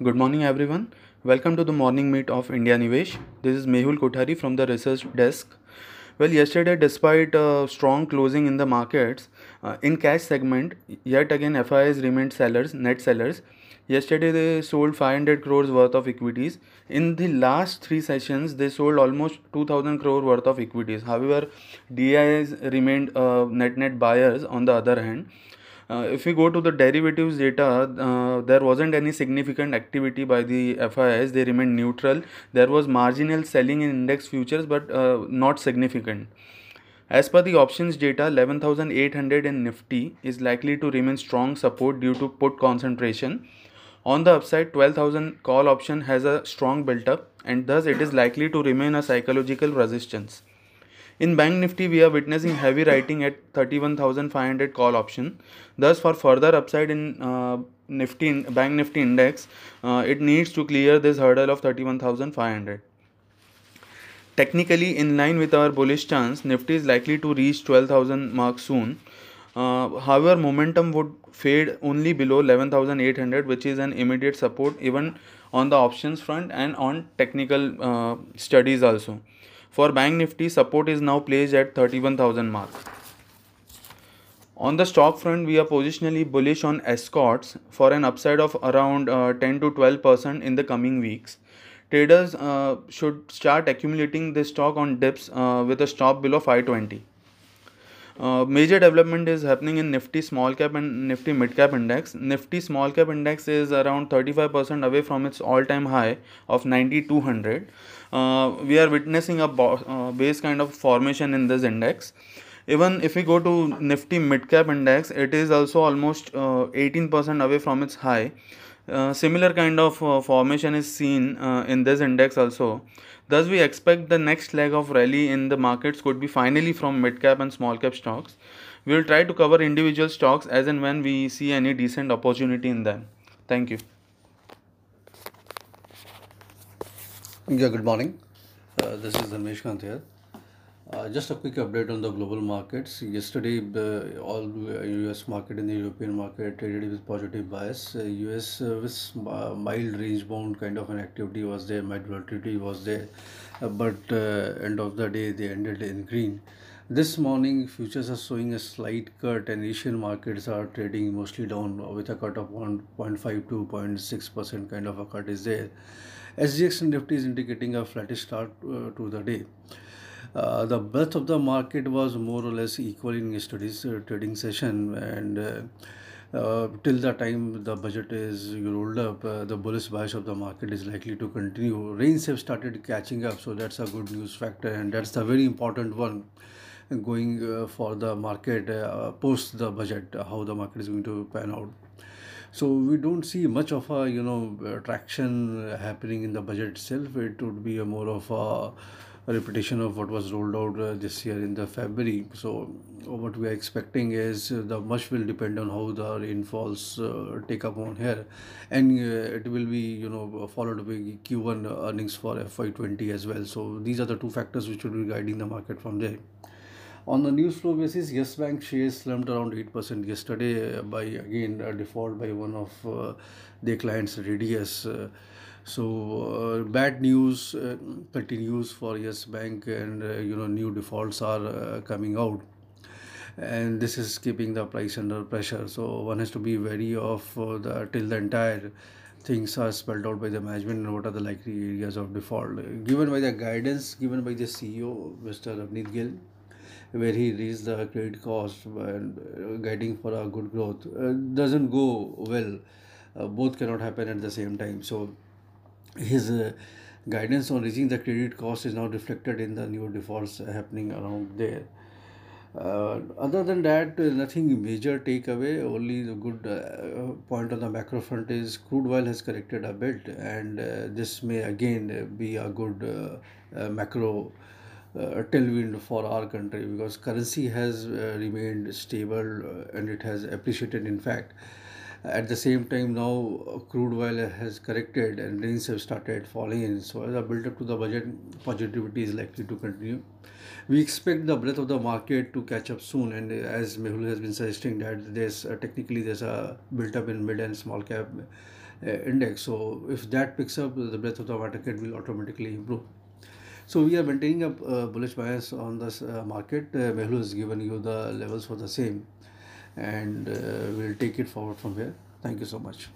Good morning everyone. Welcome to the morning meet of IndiaNivesh. This is Mehul Kothari from the research desk. Well, yesterday despite strong closing in the markets, in cash segment, yet again FIIs remained sellers, net sellers. Yesterday they sold 500 crores worth of equities. In the last 3 sessions they sold almost 2000 crore worth of equities. However, DIIs remained net buyers on the other hand. If we go to the derivatives data, there wasn't any significant activity by the FIIs. They remained neutral. There was marginal selling in index futures but not significant. As per the options data, 11,800 in Nifty is likely to remain strong support due to put concentration. On the upside, 12,000 call option has a strong built up and thus it is likely to remain a psychological resistance. In Bank Nifty, we are witnessing heavy writing at 31,500 call option. Thus, for further upside in Bank Nifty index, it needs to clear this hurdle of 31,500. Technically, in line with our bullish stance, Nifty is likely to reach 12,000 mark soon. However, momentum would fade only below 11,800, which is an immediate support even on the options front and on technical studies also. For Bank Nifty, support is now placed at 31,000 mark. On the stock front, we are positionally bullish on Escorts for an upside of around 10 to 12% in the coming weeks. Traders should start accumulating this stock on dips with a stop below 520. Major development is happening in Nifty small cap and Nifty mid cap index. Nifty small cap index is around 35% away from its all time high of 9200. We are witnessing a base kind of formation in this index. Even if we go to Nifty mid cap index, it is also almost 18% away from its high. Similar kind of formation is seen in this index also. Thus, we expect the next leg of rally in the markets could be finally from mid cap and small cap stocks. We will try to cover individual stocks as and when we see any decent opportunity in them. Thank you. Yeah, good morning. This is Dharmesh Kant here. Just a quick update on the global markets. Yesterday, all US market and the European market traded with positive bias. US with mild range bound kind of an activity was there, mild volatility was there, but end of the day they ended in green. This morning futures are showing a slight cut and Asian markets are trading mostly down with a cut of 1.5 to 0.6% kind of a cut is there. SGX Nifty is indicating a flattish start to the day. The breadth of the market was more or less equal in yesterday's trading session, and till the time the budget is rolled up, the bullish bias of the market is likely to continue. Rains have started catching up, so that's a good news factor, and that's the very important one going for the market post the budget, how the market is going to pan out. So we don't see much of a traction happening in the budget itself. It would be a more of a repetition of what was rolled out this year in the February. So what we are expecting is the much will depend on how the rainfalls take up on here, and it will be followed by Q1 earnings for FY20 as well. So these are the two factors which will be guiding the market from there. On the news flow basis, Yes Bank shares slumped around 8% yesterday by again a default by one of their clients, Radius. So bad news continues for Yes Bank, and new defaults are coming out, and this is keeping the price under pressure. So one has to be wary of till the entire things are spelled out by the management and what are the likely areas of default given by the guidance given by the CEO, Mr. Ravneet Gill, where he reads the credit cost and guiding for a good growth. Doesn't go well. Both cannot happen at the same time. So his guidance on raising the credit cost is now reflected in the new defaults happening around there. Other than that, nothing major takeaway. Only the good point on the macro front is crude oil has corrected a bit, and this may again be a good macro tailwind for our country, because currency has remained stable and it has appreciated in fact. At the same time, now crude oil has corrected and rains have started falling in. So as a build up to the budget, positivity is likely to continue. We expect the breadth of the market to catch up soon, and as Mehul has been suggesting that there's technically there's a build up in mid and small cap index. So if that picks up, the breadth of the market will automatically improve. So we are maintaining a bullish bias on this market. Mehul has given you the levels for the same, and we'll take it forward from here. Thank you so much.